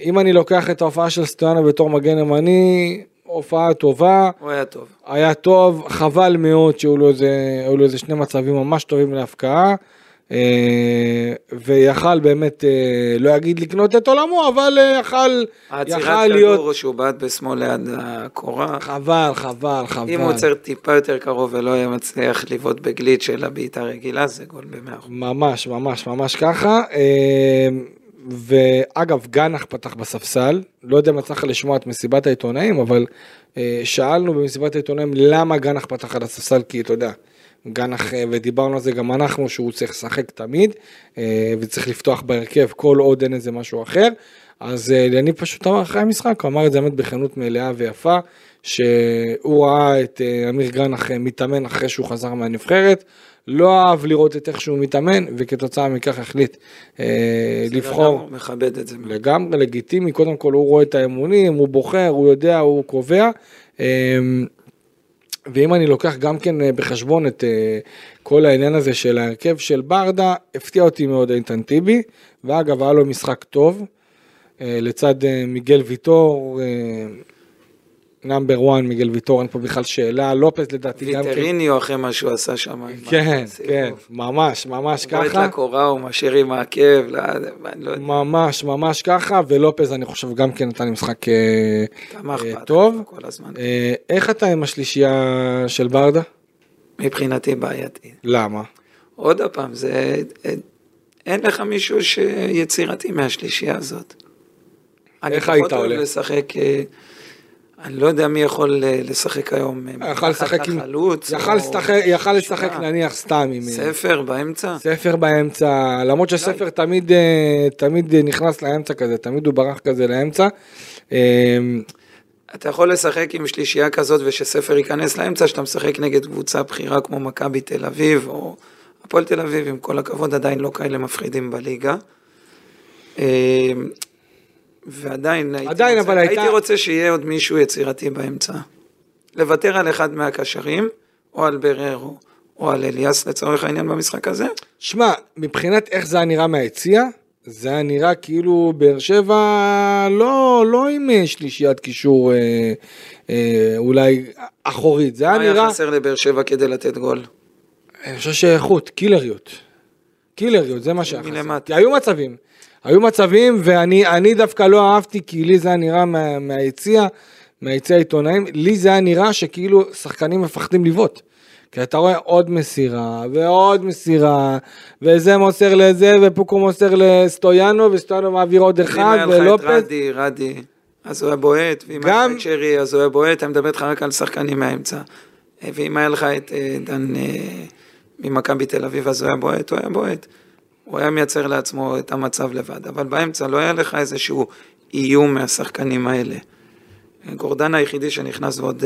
אם אני לוקח את ההופעה של סטויאנו בתור מגן ימני, הופעה טובה. הוא היה טוב. היה טוב, חבל מאוד שהיו לו איזה שני מצבים ממש טובים להפקעה, ויכל באמת, לא יגיד לקנות את עולמו, אבל יכל להיות... כדור שהוא בעט בשמאל ליד הקורה. חבל. אם הוא עוצר טיפה יותר קרוב ולא היה מצליח לבעוט בגליץ' של הבעיטה הרגילה, זה גול ב100%. ממש ככה. ואגב, גאנח פתח בספסל, לא יודע אם צריך לשמוע את מסיבת העיתונאים, אבל שאלנו במסיבת העיתונאים למה גאנח פתח על הספסל, כי אתה יודע, גאנח, ודיברנו על זה גם אנחנו, שהוא צריך לשחק תמיד, וצריך לפתוח בהרכב כל עוד אין איזה משהו אחר, אז אני פשוט אמר אחרי המשחק, הוא אמר את זה באמת בכנות מלאה ויפה, שהוא ראה את אמיר גאנח מתאמן אחרי שהוא חזר מהנבחרת, לא אהב לראות את איך שהוא מתאמן, וכתוצאה מכך החליט לבחור. מכבד את זה. לגמרי, לגיטימי, קודם כל הוא רואה את האמונים, הוא בוחר, הוא יודע, הוא קובע, ואם אני לוקח גם כן בחשבון את כל העניין הזה של ההרכב של ברדה, הפתיע אותי מאוד איתן טיבי, ואגב, היה לו משחק טוב, לצד מיגל ויטור, נאמבר 1, מיגל ויטור, אין פה בכלל שאלה, לופס לדעתי גם כן. ויטריניו אחרי מה שהוא עשה שם. כן, כן, ממש ככה. בועט לקורה, הוא משאיר עם העקב, ממש ככה, ולופס אני חושב גם כן נתן משחק טוב. איך אתה עם השלישייה של ברדה? מבחינתי בעייתי. למה? עוד הפעם, אין לך מישהו שיצירתי מהשלישייה הזאת. איך היית עולה? אני פחות לשחק... אני לא יודע מי יכול לשחק היום. יכל לשחק נניח סתם. ספר באמצע, למרות שספר תמיד נכנס לאמצע כזה, תמיד הוא ברח כזה לאמצע. אתה יכול לשחק עם שלישייה כזאת ושספר ייכנס לאמצע, שאתה משחק נגד קבוצה בחירה כמו מכבי תל אביב, או הפועל תל אביב, עם כל הכבוד עדיין לא כאלה מפחידים בליגה. ועדיין הייתי רוצה שיהיה עוד מישהו יצירתי באמצע. לוותר על אחד מהקשרים, או על בררו, או על אליאס לצורך העניין במשחק הזה. שמע, מבחינת איך זה נראה מהיציע, זה נראה כאילו באר שבע לא עם שלישיית קישור אולי אחורית. מה היה חסר לבאר שבע כדי לתת גול? אני חושב שאיכות, קילריות, זה מה שהחסר. היו מצבים, ואני דווקא לא אהבתי, כי לי זה היה נראה מהיציע העיתונאים, לי זה היה נראה שכאילו שחקנים מפחדים לבעוט. כי אתה רואה עוד מסירה, וזה מוסר לזה, ופוקו מוסר לסטויאנו, וסטויאנו מעביר עוד אחד, ולופס. אם היה לך את רדי, אז הוא היה בועט, ואם היה לך את שרי, אז הוא היה בועט, אני מדבר לך רק על שחקנים מהאמצע. ואם היה לך את דן ממכבי בתל אביב, אז הוא היה בועט, הוא היה מייצר לעצמו את המצב לבד, אבל באמצע לא היה לך איזשהו איום מהשחקנים האלה. גורדן היחידי שנכנס ועוד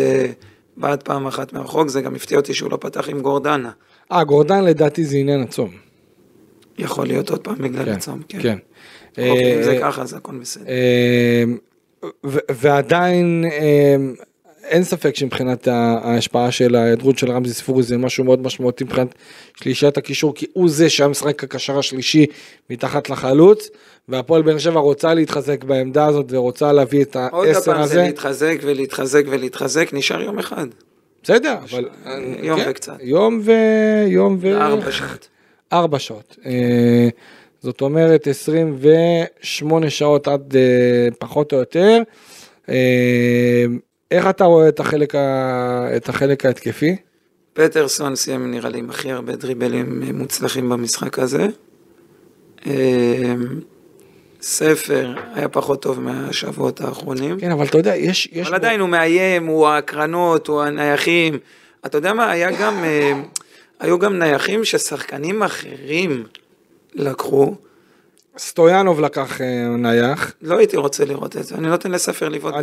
בעד פעם אחת מהרחוק, זה גם הפתיע אותי שהוא לא פתח עם גורדנה. גורדן לדעתי זה עניין עצום. יכול להיות עוד פעם בגלל עצום, כן. אם זה ככה, זה הכל בסדר. ועדיין אין ספק שמבחינת ההשפעה של ההיעדרות של רמזי ספורי זה משהו מאוד משמעותי מבחינת שלישיית הקישור, כי הוא זה שהיה משחק הקשר השלישי מתחת לחלוץ, והפועל באר שבע רוצה להתחזק בעמדה הזאת ורוצה להביא את ה10 הזה. עוד הפעם זה להתחזק, נשאר יום אחד. בסדר, אבל... יום וקצת. יום ו... 4 שעות. זאת אומרת 28 שעות עד פחות או יותר. איך אתה רואה את החלק ההתקפי? פטרסון סיים נראה לי עם הכי הרבה דריבלים מוצלחים במשחק הזה. ספר היה פחות טוב מהשבועות האחרונים. כן, אבל אתה יודע, יש... אבל עדיין הוא מאיים, הוא הקרנות, הוא הנייחים. אתה יודע מה, היו גם נייחים ששחקנים אחרים לקחו. סטויאנוב לקח נייח. לא הייתי רוצה לראות את זה, אני נותן לספר לבעוט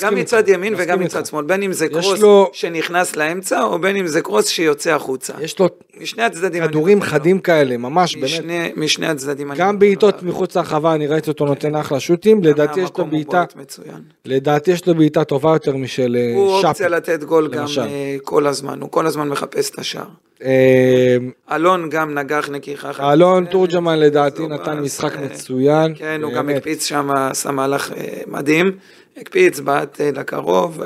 גם מצד ימין וגם מצד שמאל, בין אם זה קרוס שנכנס לאמצע, או בין אם זה קרוס שיוצא החוצה. יש לו כדורים חדים כאלה, ממש באמת. משני הצדדים. גם בעיטות מחוץ הרחבה, אני ראיתי אותו נותן אחלה שוטים, לדעתי יש לו בעיטה טובה יותר משל שפי. הוא אופציה לתת גול גם כל הזמן, הוא כל הזמן מחפש את השער. אלון גם נגח נקיחה. אלון תורג'מן לדעתי נתן משחק מצוין. כן, הוא גם הקפיץ שם, עשה מהלך מדהים. הקפיץ, באת לקרוב.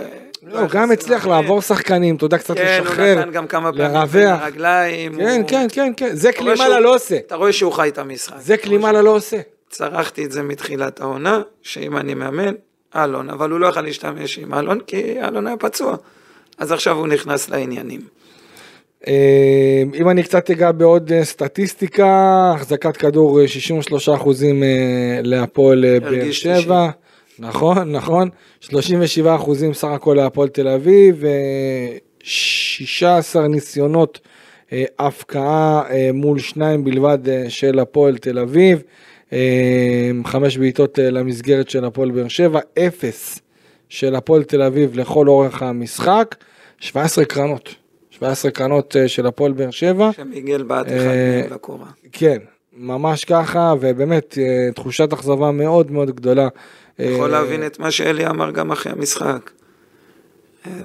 הוא גם הצליח לעבור שחקנים, אתה יודע, קצת לשחרר. הוא נתן גם כמה פעמים לרגליים. כן. זה קלימלה לא עושה. אתה רואה שהוא חי את המשחק. זה קלימלה לא עושה. צרכתי את זה מתחילת העונה, שאם אני מאמן, אלון. אבל הוא לא יכול להשתמש עם אלון, כי אלון היה פצוע. אז עכשיו הוא נכנס לעניינים. אם אני קצת אגע בעוד סטטיסטיקה, החזקת כדור 63% להפועל באר שבע, נכון, 37% סך הכל להפועל תל אביב, 16 ניסיונות הפקעה מול 2 בלבד של הפועל תל אביב, 5 בעיטות למסגרת של הפועל באר שבע, 0 של הפועל תל אביב לכל אורך המשחק, 17 קרנות של הפועל באר שבע. שמיגל בעת אחד לקורה. כן, ממש ככה, ובאמת תחושת אכזבה מאוד מאוד גדולה. יכול להבין את מה שאלי אמר גם אחרי המשחק.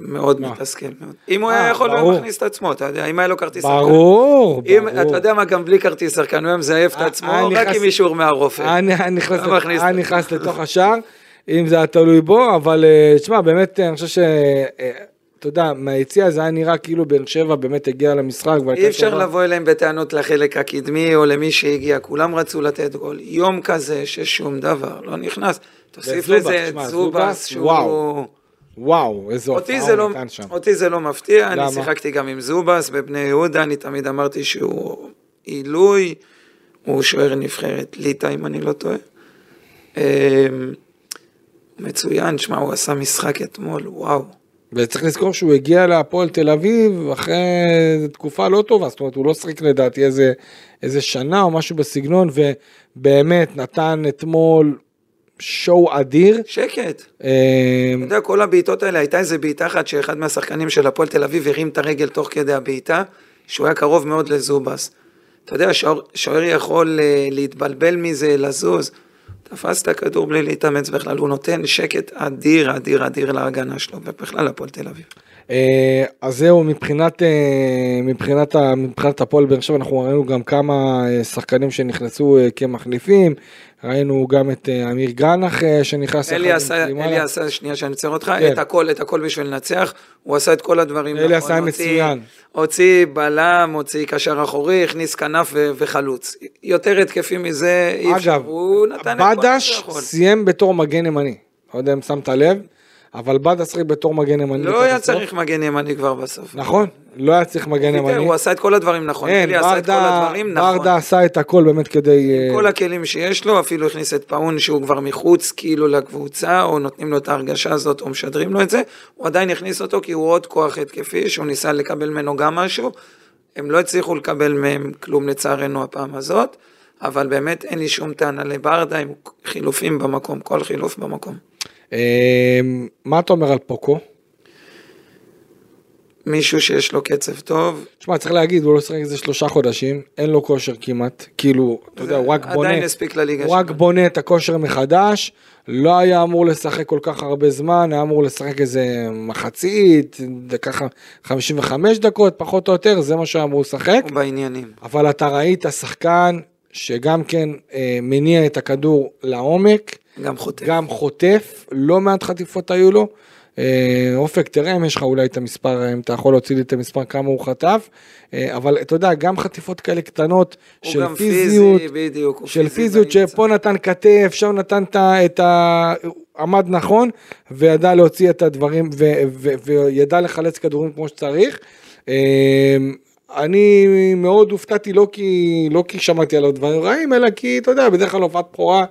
מאוד מתסכל. אם הוא היה יכול לא מכניס את עצמו, אתה יודע, אם היה לו כרטיס שחקן. ברור. אתה יודע מה, גם בלי כרטיס שחקן, הוא מזייף את עצמו, רק עם אישור מהרופא. אני נכנס לתוך השאר, אם זה היה תלוי בו, אבל תשמע, באמת, אני חושב ש... אתה יודע, מהיציאה זה היה נראה כאילו באר שבע באמת הגיע למשחק. אי אפשר לבוא אליהם בטענות לחלק הקדמי או למי שהגיע, כולם רצו לתת גול. יום כזה ששום דבר לא נכנס. תוסיף לזה את זובס שהוא... וואו, איזו הפעם ניתן שם. אותי זה לא מפתיע, אני שיחקתי גם עם זובס בבני יהודה, אני תמיד אמרתי שהוא עילוי, הוא שוער נבחרת ליטא אם אני לא טועה. מצוין, שמה, הוא עשה משחק אתמול, וואו. וצריך לזכור שהוא הגיע להפועל תל אביב אחרי תקופה לא טובה, זאת אומרת הוא לא שחק לדעתי איזה שנה או משהו בסגנון, ובאמת נתן אתמול שואו אדיר. שקט. אתה יודע, כל הבעיטות האלה, הייתה איזה בעיטה אחת שאחד מהשחקנים של הפועל תל אביב הרים את הרגל תוך כדי הבעיטה, שהוא היה קרוב מאוד לזובס. אתה יודע, שוער יכול להתבלבל מזה, לזוז. תפס את הכדור בלי להתאמץ בכלל, הוא נותן שקט אדיר להגנה שלו, ובכלל הפועל תל אביב. אז זהו, מבחינת הפועל באר שבע, אנחנו ראינו גם כמה שחקנים שנכנסו כמחליפים, ראינו גם את אמיר גאנח שנכנס... אלי עשה, שנייה שאני צריך אותך, את הכל בשביל לנצח, הוא עשה את כל הדברים. אלי עשה מצוין. הוציא בלם, הוציא קשר אחורי, הכניס כנף וחלוץ. יותר התקפי מזה, אגב, בדש סיים בתור מגן ימני, לא יודע אם שמת לב, אבל בדה צריך בתור מגן ימני. לא היה צריך מגן ימני כבר בסוף. נכון, לא היה צריך מגן ימני. הוא עשה את כל הדברים נכון. אלי עשה את כל הדברים נכון. ברדה עשה את הכל באמת כדי... כל הכלים שיש לו, אפילו הכניס את פאון שהוא כבר מחוץ כאילו לקבוצה, או נותנים לו את ההרגשה הזאת, או משדרים לו את זה, הוא עדיין הכניס אותו כי הוא עוד כוח התקפי, שהוא ניסה לקבל ממנו גם משהו, הם לא הצליחו לקבל מהם כלום לצערנו הפעם הזאת, אבל באמת אין לי שום טענה לברדה עם חילופים במקום, כל חילוף במקום. מה אתה אומר על פוקו? מישהו שיש לו קצב טוב. תשמע, צריך להגיד, הוא לא צריך איזה 3 חודשים, אין לו כושר כמעט, כאילו, אתה יודע, הוא רק בונה את הכושר מחדש, לא היה אמור לשחק כל כך הרבה זמן, היה אמור לשחק איזה מחצית, ככה 55 דקות, פחות או יותר, זה מה שהיה אמור לשחק. הוא בעניינים. אבל אתה ראית השחקן שגם כן מניע את הכדור לעומק, גם חוטף, לא מעט חטיפות היו לו. אופק, תראה אם יש לך אולי את המספר, אם אתה יכול להוציא לי את המספר כמה הוא חטף, אבל אתה יודע, גם חטיפות כאלה קטנות של פיזיות, של פיזיות שפה נתן כתף, שם נתן את העמד נכון, וידע להוציא את הדברים, וידע לחלץ כדורים כמו שצריך. אני מאוד הופתעתי, לא כי שמעתי עליו דברים רעים, אלא כי אתה יודע, בדרך כלל הופעת פחורה,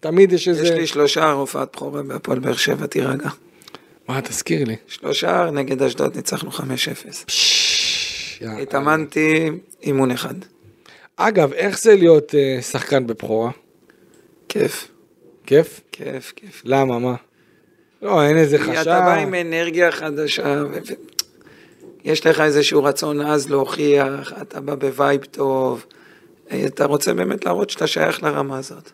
תמיד יש איזה... יש לי 3 הופעת פחורה בהפועל באר שבע, תירגע. מה, תזכיר לי? 3 נגד אשדוד, ניצחנו 5-0. התאמנתי אימון אחד. אגב, איך זה להיות שחקן בבחורה? כיף. כיף? כיף, כיף. למה, מה? לא, אין איזה חשב. אתה בא עם אנרגיה חדשה, יש לך איזשהו רצון אז להוכיח, אתה בא בווייב טוב, אתה רוצה באמת להראות שאתה שייך לרמה הזאת.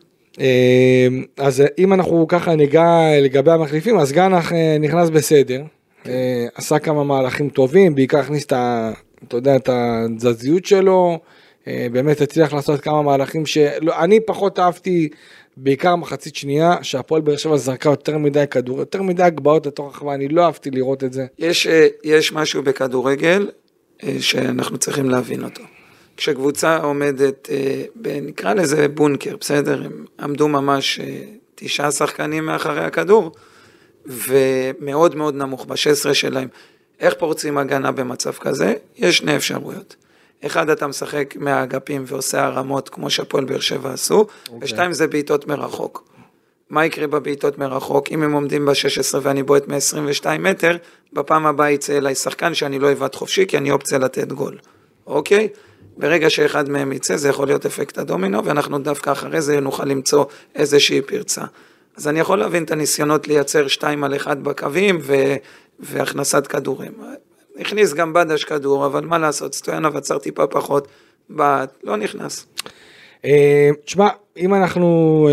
אז אם אנחנו ככה ניגע לגבי המחליפים, אז גאנח נכנס בסדר, עשה כמה מהלכים טובים, בעיקר הכניס את התזזיות שלו, באמת הצליח לעשות כמה מהלכים שאני פחות אהבתי, בעיקר מחצית שנייה, שהפועל באר שבע זרקה יותר מדי כדור, יותר מדי הגבהות לתוך החווה, אני לא אהבתי לראות את זה. יש משהו בכדורגל שאנחנו צריכים להבין אותו. כשקבוצה עומדת, נקרא לזה בונקר, בסדר, הם עמדו ממש 9 שחקנים מאחרי הכדור, ומאוד מאוד נמוך, ב-16 שלהם. איך פורצים הגנה במצב כזה? יש 2 אפשרויות. אחד, אתה משחק מהאגפים ועושה הרמות כמו שהפועל באר שבע עשו, ו2 זה בעיטות מרחוק. מה יקרה בבעיטות מרחוק? אם הם עומדים ב-16 ואני בועט מ-22 מטר, בפעם הבאה יצא אליי שחקן שאני לא אבעט חופשי, כי אני אופציה לתת גול. אוקיי? ברגע שאחד מהם יצא, זה יכול להיות אפקט הדומינו, ואנחנו דווקא אחרי זה נוכל למצוא איזושהי פרצה. אז אני יכול להבין את הניסיונות לייצר 2-1 בקווים, והכנסת כדורים. הכניס גם בדש כדור, אבל מה לעשות, סטויאנה ועצר טיפה פחות, לא נכנס. תשמע, אם אנחנו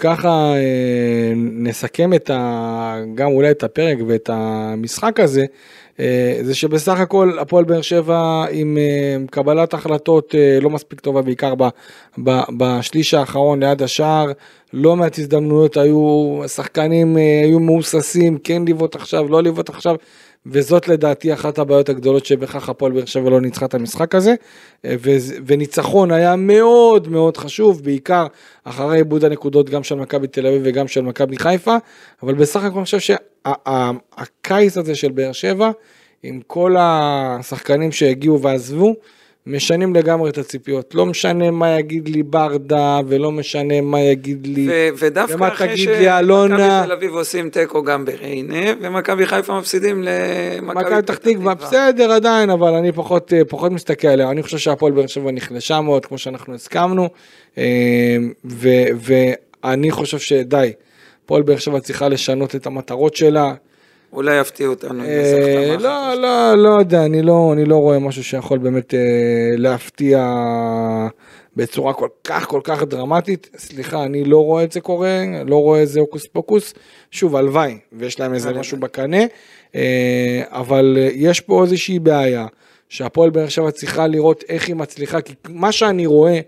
ככה נסכם גם אולי את הפרק ואת המשחק הזה, זה שבסך הכל הפועל באר שבע עם קבלת החלטות לא מספיק טובה, בעיקר בשליש האחרון ליד השער, לא מעט הזדמנויות היו, השחקנים היו מאוססים, כן ליוות עכשיו, לא ליוות עכשיו, וזאת לדעתי אחת הבעיות הגדולות שבכך הפועל באר שבע לא ניצחה את המשחק הזה, וניצחון היה מאוד מאוד חשוב, בעיקר אחרי איבוד הנקודות גם של מכבי תל אביב וגם של מכבי חיפה, אבל בסך הכל אני חושב שהקיץ הזה של באר שבע, עם כל השחקנים שהגיעו ועזבו, משנים לגמרי את הציפיות, לא משנה מה יגיד לי ברדה, ולא משנה מה יגיד לי, ומה תגיד לי אלונה. מכבי תל אביב עושים טקו גם בריינה, ומכבי חיפה מפסידים למכבי פתח תקווה. בסדר עדיין, אבל אני פחות מסתכל עליה, אני חושב שהפועל באר שבע נחלשה מאוד, כמו שאנחנו הסכמנו, ואני חושב שדי, הפועל באר שבע צריכה לשנות את המטרות שלה, אולי יפתיעו אותנו. לא יודע, אני לא רואה משהו שיכול באמת להפתיע בצורה כל כך דרמטית, סליחה, אני לא רואה את זה קורה, לא רואה איזה אוקוס פוקוס, שוב, הלוואי, ויש להם איזה משהו בקנה, אבל יש פה איזושהי בעיה, שהפועל באר שבע צריכה לראות איך היא מצליחה, כי מה שאני רואה,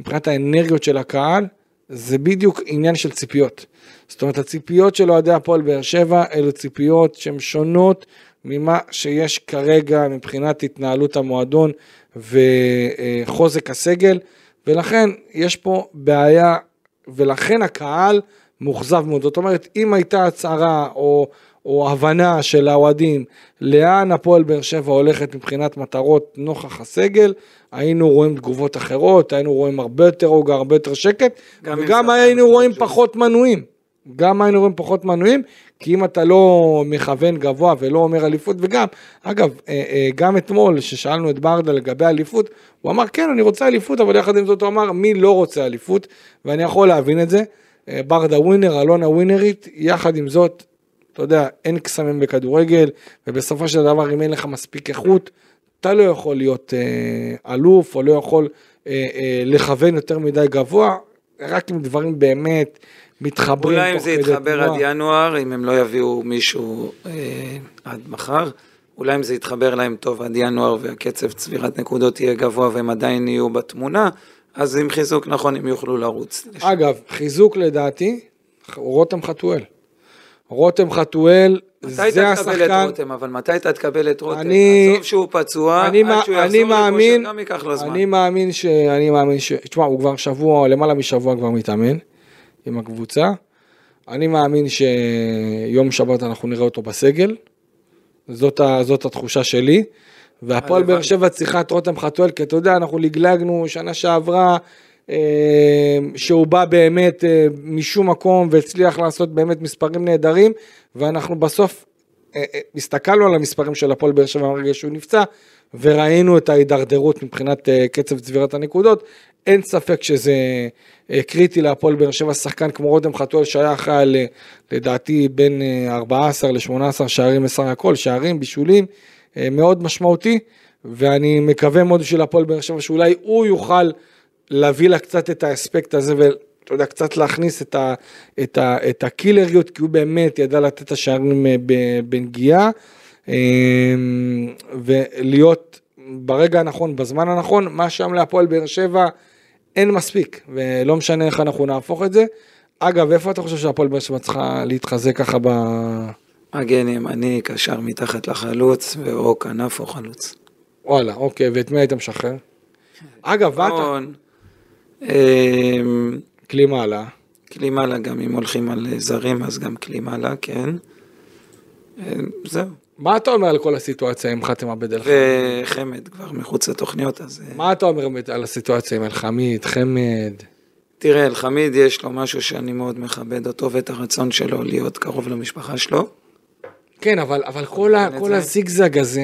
מבחינת האנרגיות של הקהל, זה בדיוק עניין של ציפיות. זאת אומרת, הציפיות של אוהדי הפועל באר שבע, אלו ציפיות שהן שונות, ממה שיש כרגע מבחינת התנהלות המועדון וחוזק הסגל, ולכן יש פה בעיה, ולכן הקהל מוחזב מאוד. זאת אומרת, אם הייתה הצהרה או הבנה של האוהדים, לאן הפועל באר שבע הולכת מבחינת מטרות נוכח הסגל, היינו רואים תגובות אחרות, היינו רואים הרבה יותר הוגה, הרבה יותר שקט, וגם היינו רואים פחות מנויים. גם היינו רואים פחות מנויים, כי אם אתה לא מכוון גבוה ולא אומר אליפות, וגם, אגב, גם אתמול ששאלנו את ברדה לגבי אליפות, הוא אמר, כן, אני רוצה אליפות, אבל יחד עם זאת הוא אמר, מי לא רוצה אליפות, ואני יכול להבין את זה, ברדה ווינר, אלונה ווינרית, יחד עם זאת, אתה יודע, אין קסמים בכדורגל, ובסופו של דבר, אם אין לך מספיק איכות, אתה לא יכול להיות אלוף, או לא יכול לכוון יותר מדי גבוה, רק עם דברים באמת, מתחברים. אולי אם זה יתחבר עד ינואר, אם הם לא יביאו מישהו עד מחר, אולי אם זה יתחבר להם טוב עד ינואר, והקצב צבירת נקודות יהיה גבוה, והם עדיין יהיו בתמונה, אז עם חיזוק נכון, הם יוכלו לרוץ. אגב, חיזוק לדעתי, רותם חתואל. רותם חתואל, זה השחקן. מתי תתקבל את רותם, אבל מתי תתקבל את רותם? עזוב שהוא פצוע, עד שהוא יחזור לבושה, גם ייקח לו זמן. אני מאמין ש... תשמע, הוא כבר שבוע, למעלה משבוע כבר מתאמן. עם הקבוצה, אני מאמין שיום שבת אנחנו נראה אותו בסגל, זאת התחושה שלי, והפועל באר שבע צריכה את רותם חתואל, כי אתה יודע, אנחנו לגלגנו שנה שעברה, שהוא בא באמת משום מקום, והצליח לעשות באמת מספרים נהדרים, ואנחנו בסוף הסתכלנו על המספרים של הפועל באר שבע, הרגע שהוא נפצע, וראינו את ההידרדרות מבחינת קצב צבירת הנקודות, אין ספק שזה קריטי להפועל באר שבע, שחקן כמו רותם חתואל שהיה אחראי לדעתי בין 14 ל-18 שערים בסך הכל, שערים בישולים מאוד משמעותי, ואני מקווה מאוד של הפועל באר שבע שאולי הוא יוכל להביא לה קצת את האספקט הזה ואתה יודע, קצת להכניס את הקילריות, כי הוא באמת ידע לתת את השערים בנגיעה, ולהיות ברגע הנכון, בזמן הנכון, מה שם להפועל באר שבע אין מספיק, ולא משנה איך אנחנו נהפוך את זה. אגב, איפה אתה חושב שהפועל באר שבע צריכה להתחזק ככה הגנים, אני קשר מתחת לחלוץ, ואו כנף או חלוץ. וואלה, אוקיי, ואת מי היית משחרר? אגב, ואתה... קלימלה. קלימלה, גם אם הולכים על זרים, אז גם קלימלה, כן. זהו. מה אתה אומר על כל הסיטואציה עם חתם עבד אלחמיד? וחמד כבר מחוץ לתוכניות, אז... מה אתה אומר על הסיטואציה עם אלחמיד, חמד? תראה, אלחמיד יש לו משהו שאני מאוד מכבד אותו, ואת הרצון שלו להיות קרוב למשפחה שלו. כן, אבל כל הזיגזג הזה...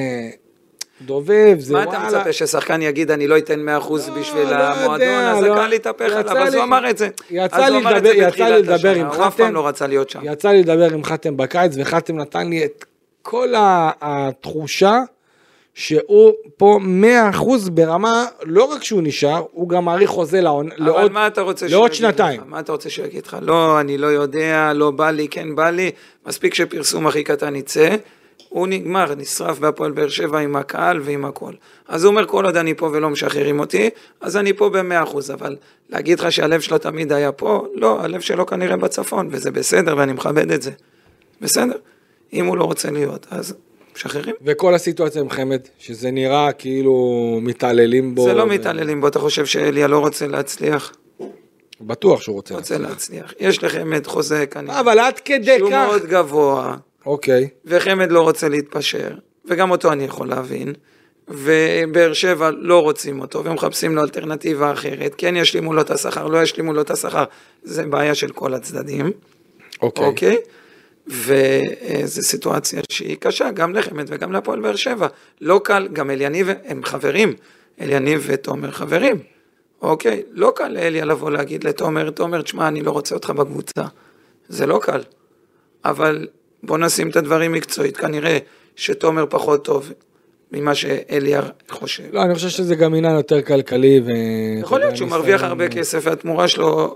דובב, זה וואלה. מה אתה מצפה ששחקן יגיד, אני לא אתן 100% בשביל המועדון, אז הקהל יתהפך עליו, אז הוא אמר את זה. יצא לי לדבר עם חתם. הוא אף פעם לא רצה להיות שם. יצא לי לדבר עם חתם בקיץ, וחתם נתן לי את כל התחושה, שהוא פה 100% ברמה, לא רק שהוא נשאר, הוא גם מעריך חוזה לעוד שנתיים. מה אתה רוצה שיגיד לך? לא, אני לא יודע, לא בא לי, כן בא לי, מספיק שפרסום הכי קטן יצא, הוא נגמר, נשרף בהפועל באר שבע עם הקהל ועם הכל. אז הוא אומר, כל עוד אני פה ולא משחררים אותי, אז אני פה ב100%, אבל להגיד לך שהלב שלו תמיד היה פה, לא, הלב שלו כנראה בצפון, וזה בסדר, ואני מכבד את זה. בסדר? אם הוא לא רוצה להיות, אז משחררים. וכל הסיטואציה עם חמד, שזה נראה כאילו מתעללים בו. זה לא מתעללים בו, אתה חושב שאליה לא רוצה להצליח? בטוח שהוא רוצה להצליח. יש לחמד חוזה כנראה. אבל עד כדי כך. שהוא מאוד גבוה. אוקיי. וחמד לא רוצה להתפשר, וגם אותו אני יכול להבין, ובאר שבע לא רוצים אותו, והם מחפשים לו אלטרנטיבה אחרת, כן ישלימו לו את השכר, לא ישלימו לו את השכר, זה בעיה של כל הצדדים, אוקיי? וזו סיטואציה שהיא קשה, גם לחמד וגם לפועל באר שבע, לא קל, גם אליניב, הם חברים, אליניב ותומר חברים, אוקיי? לא קל לאליה לבוא להגיד לתומר, תומר, תשמע, אני לא רוצה אותך בקבוצה, זה לא קל, אבל... בוא נשים את הדברים מקצועית, כנראה שתומר פחות טוב ממה שאליאר חושב. לא, אני חושב שזה גם עניין יותר כלכלי. יכול להיות שהוא מרוויח הרבה כסף, והתמורה שלו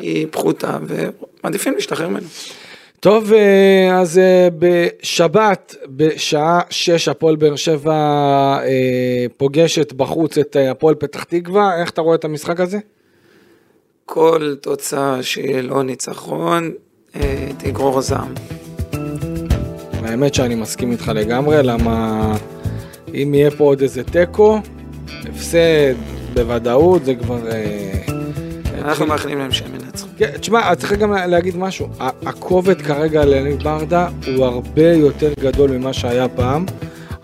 היא פחותה, ומעדיפים להשתחרר ממנו. טוב, אז בשבת, בשעה 6, הפועל באר שבע פוגשת בחוץ את הפועל פתח תקווה. איך אתה רואה את המשחק הזה? כל תוצאה שהיא לא ניצחון, תגרור זעם. האמת שאני מסכים איתך לגמרי, למה אם יהיה פה עוד איזה טקו, הפסד בוודאות, זה כבר... אנחנו מאחלים להם שהם ינצחו. תשמע, צריך גם להגיד משהו, הכובד כרגע על אליניב ברדה הוא הרבה יותר גדול ממה שהיה פעם.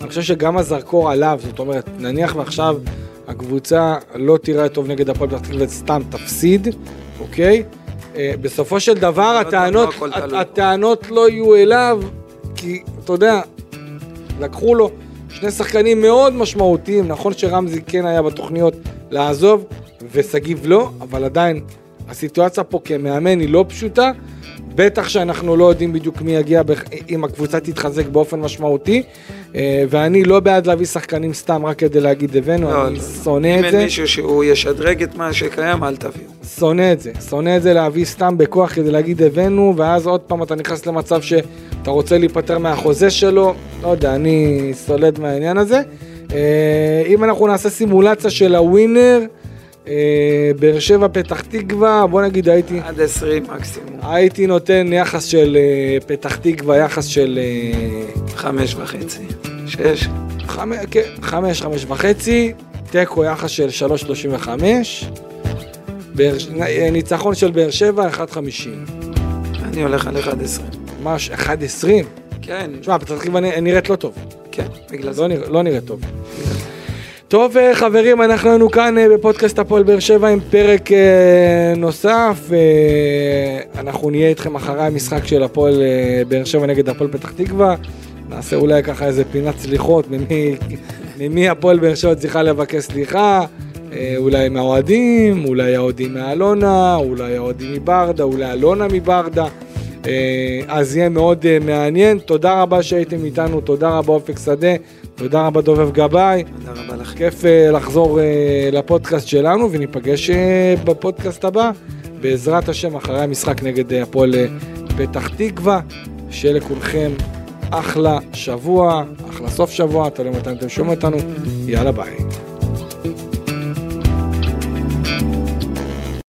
אני חושב שגם הזרקור עליו, זאת אומרת, נניח ועכשיו הקבוצה לא תראה טוב נגד הפועל פתח תקווה, סתם תפסיד, אוקיי? בסופו של דבר הטענות לא יהיו אליו, כי אתה יודע, לקחו לו שני שחקנים מאוד משמעותיים, נכון שרמזי כן היה בתוכניות לעזוב וסגיב לא, אבל עדיין הסיטואציה פה כמאמן היא לא פשוטה, בטח שאנחנו לא יודעים בדיוק מי יגיע אם הקבוצה תתחזק באופן משמעותי, ואני לא בעד להביא שחקנים סתם רק כדי להגיד הבאנו, לא, אני שונא את זה. אם אין מישהו שהוא ישדרג את מה שקיים, אל תביאו. שונא את זה להביא סתם בכוח כדי להגיד הבאנו, ואז עוד פעם אתה נכנס למצב שאתה רוצה להיפטר מהחוזה שלו, לא יודע, אני סולד מהעניין הזה. אם אנחנו נעשה סימולציה של הווינר, באר שבע פתח תקווה, בוא נגיד הייתי... עד 20 מקסימום. הייתי נותן יחס של פתח תקווה, יחס של... 5.5. 6. 5.5. טקו יחס של 3.35. ניצחון של באר שבע, 1.50. אני הולך על 1.20. מה, 1.20? כן. תשמע, פתח תקווה נראית לא טוב. כן, בגלל זה. לא נראית טוב. טוב חברים, אנחנו היינו כאן בפודקאסט הפועל באר שבע עם פרק נוסף, אנחנו נהיה איתכם אחרי המשחק של הפועל באר שבע נגד הפועל פתח תקווה, נעשה אולי ככה איזה פינת סליחות, ממי הפועל באר שבע צריכה לבקש סליחה, אולי מהאוהדים, אולי האוהדים מאלונה, אולי האוהדים מברדה, אולי אלונה מברדה, אז יהיה מאוד מעניין. תודה רבה שהייתם איתנו, תודה רבה אופק שדה, תודה רבה דובב גבאי, תודה רבה לך, כיף לחזור לפודקאסט שלנו, וניפגש בפודקאסט הבא בעזרת השם אחרי המשחק נגד הפועל פתח תקווה. שיהיה לכולכם אחלה שבוע, אחלה סוף שבוע, תלוי מתי אתם שומעים אותנו, יאללה ביי.